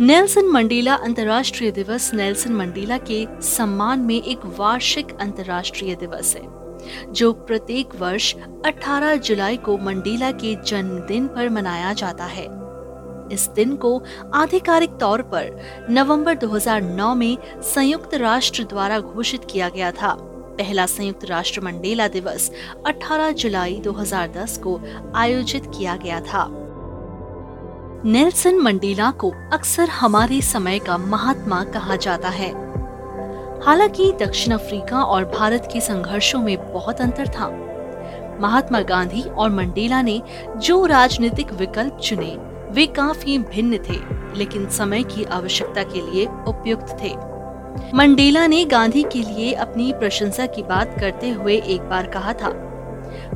Nelson Mandela अंतर्राष्ट्रीय दिवस Nelson Mandela के सम्मान में एक वार्षिक अंतर्राष्ट्रीय दिवस है जो प्रत्येक वर्ष 18 जुलाई को मंडेला के जन्मदिन पर मनाया जाता है। इस दिन को आधिकारिक तौर पर नवंबर 2009 में संयुक्त राष्ट्र द्वारा घोषित किया गया था। पहला संयुक्त राष्ट्र मंडेला दिवस 18 जुलाई 2010 को आयोजित किया गया था। नेल्सन मंडेला को अक्सर हमारे समय का महात्मा कहा जाता है। हालांकि दक्षिण अफ्रीका और भारत के संघर्षों में बहुत अंतर था। महात्मा गांधी और मंडेला ने जो राजनीतिक विकल्प चुने वे काफी भिन्न थे, लेकिन समय की आवश्यकता के लिए उपयुक्त थे। मंडेला ने गांधी के लिए अपनी प्रशंसा की बात करते हुए एक बार कहा था,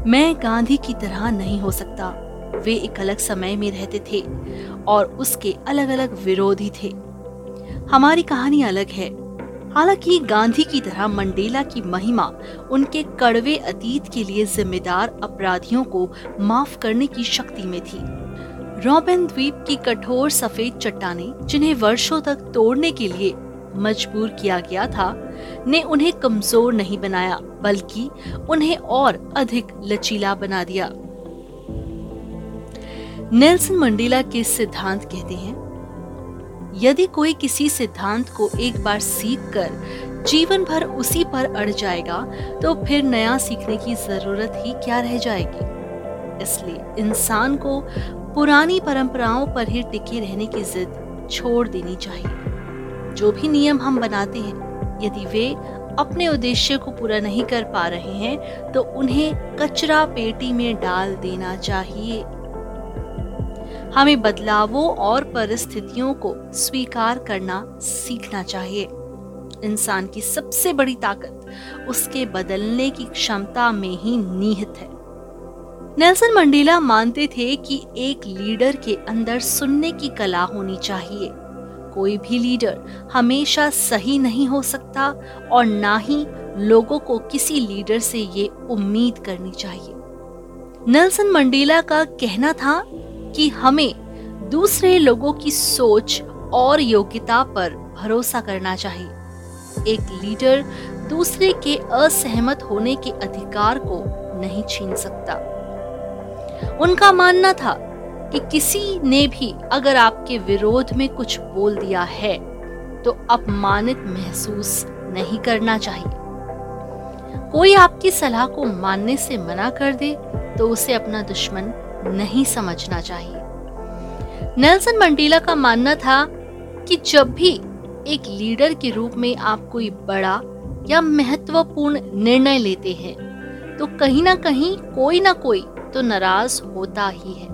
मैं गांधी की तरह नहीं हो सकता। वे एक अलग समय में रहते थे और उसके अलग अलग विरोधी थे। हमारी कहानी अलग है। हालांकि गांधी की तरह मंडेला की महिमा उनके कड़वे अतीत के लिए जिम्मेदार अपराधियों को माफ करने की शक्ति में थी। रॉबेन द्वीप की कठोर सफेद चट्टानें, जिन्हें वर्षों तक तोड़ने के लिए मजबूर किया गया था, ने उन्हें कमजोर नहीं बनाया बल्कि उन्हें और अधिक लचीला बना दिया। नेल्सन मंडेला के सिद्धांत कहते हैं, यदि कोई किसी सिद्धांत को एक बार सीखकर जीवन भर उसी पर अड़ जाएगा तो फिर नया सीखने की जरूरत ही क्या रह जाएगी। इसलिए इंसान को पुरानी परंपराओं पर ही टिके रहने की जिद छोड़ देनी चाहिए। जो भी नियम हम बनाते हैं, यदि वे अपने उद्देश्य को पूरा नहीं कर पा रहे हैं तो उन्हें कचरा पेटी में डाल देना चाहिए। हमें बदलावों और परिस्थितियों को स्वीकार करना सीखना चाहिए। इंसान की सबसे बड़ी ताकत उसके बदलने की क्षमता में ही निहित है। नेल्सन मंडेला मानते थे कि एक लीडर के अंदर सुनने की कला होनी चाहिए। कोई भी लीडर हमेशा सही नहीं हो सकता और ना ही लोगों को किसी लीडर से ये उम्मीद करनी चाहिए। नेल्सन मंडेला का कहना था कि हमें दूसरे लोगों की सोच और योग्यता पर भरोसा करना चाहिए। एक लीडर दूसरे के असहमत होने के अधिकार को नहीं छीन सकता। उनका मानना था कि किसी ने भी अगर आपके विरोध में कुछ बोल दिया है तो अपमानित महसूस नहीं करना चाहिए। कोई आपकी सलाह को मानने से मना कर दे तो उसे अपना दुश्मन नहीं समझना चाहिए। नेल्सन मंडेला का मानना था कि जब भी एक लीडर के रूप में आप कोई बड़ा या महत्वपूर्ण निर्णय लेते हैं तो कहीं कोई ना कोई तो नाराज होता ही है।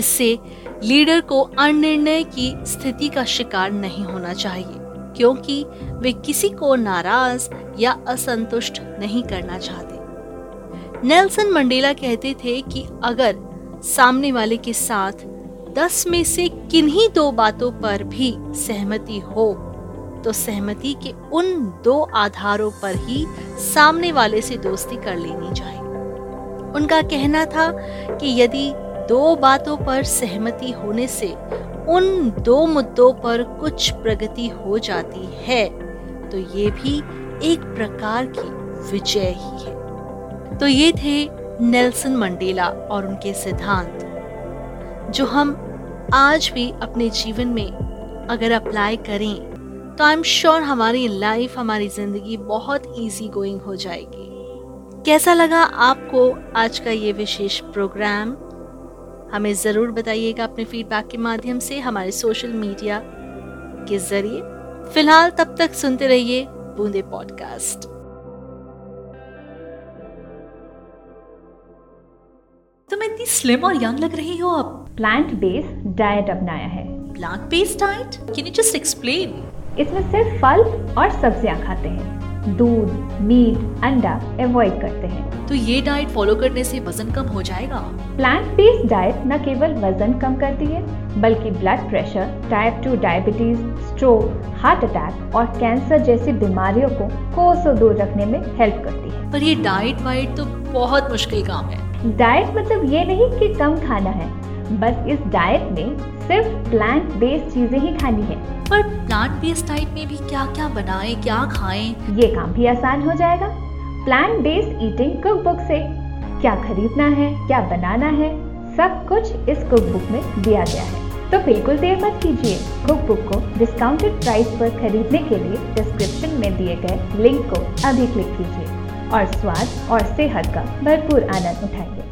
इससे लीडर को अनिर्णय की स्थिति का शिकार नहीं होना चाहिए, क्योंकि वे किसी को नाराज या असंतुष्ट नहीं करना चाहते। नेल्सन मंडेला कहते थे कि अगर सामने वाले के साथ 10 में से किन्हीं 2 बातों पर भी सहमति हो तो सहमति के उन 2 आधारों पर ही सामने वाले से दोस्ती कर लेनी चाहिए। उनका कहना था कि यदि 2 बातों पर सहमति होने से उन 2 मुद्दों पर कुछ प्रगति हो जाती है तो ये भी एक प्रकार की विजय ही है। तो ये थे नेल्सन मंडेला और उनके सिद्धांत, जो हम आज भी अपने जीवन में अगर अप्लाई करें तो आई एम श्योर हमारी लाइफ, हमारी जिंदगी बहुत इजी गोइंग हो जाएगी। कैसा लगा आपको आज का ये विशेष प्रोग्राम? हमें ज़रूर बताइएगा अपने फीडबैक के माध्यम से, हमारे सोशल मीडिया के जरिए। फिलहाल तब तक सुनते रहिए बूंदे पॉडकास्ट। तुम इतनी स्लिम और यंग लग रही हो। अब प्लांट बेस्ड डाइट अपनाया है। Plant based diet? Can you just explain? इसमें सिर्फ फल और सब्जियां खाते हैं। दूध, मीट, अंडा अवॉइड करते हैं। तो ये डाइट फॉलो करने से वजन कम हो जाएगा? प्लांट बेस्ड डाइट न केवल वजन कम करती है बल्कि blood pressure, type 2 diabetes, stroke, heart attack और कैंसर जैसी बीमारियों को कोसों दूर रखने में हेल्प करती है। पर ये डाइट वाइट तो बहुत मुश्किल काम है। डाइट मतलब ये नहीं कि कम खाना है, बस इस डाइट में सिर्फ प्लांट बेस्ड चीजें ही खानी है। पर प्लांट बेस्ड डाइट में भी क्या क्या बनाएं, क्या खाएं, ये काम भी आसान हो जाएगा प्लांट बेस्ड ईटिंग कुकबुक से। क्या खरीदना है, क्या बनाना है, सब कुछ इस कुकबुक में दिया गया है। तो बिल्कुल देर मत कीजिए, कुकबुक को डिस्काउंटेड प्राइस पर खरीदने के लिए डिस्क्रिप्शन में दिए गए लिंक को अभी क्लिक कीजिए और स्वाद और सेहत का भरपूर आनंद उठाइए।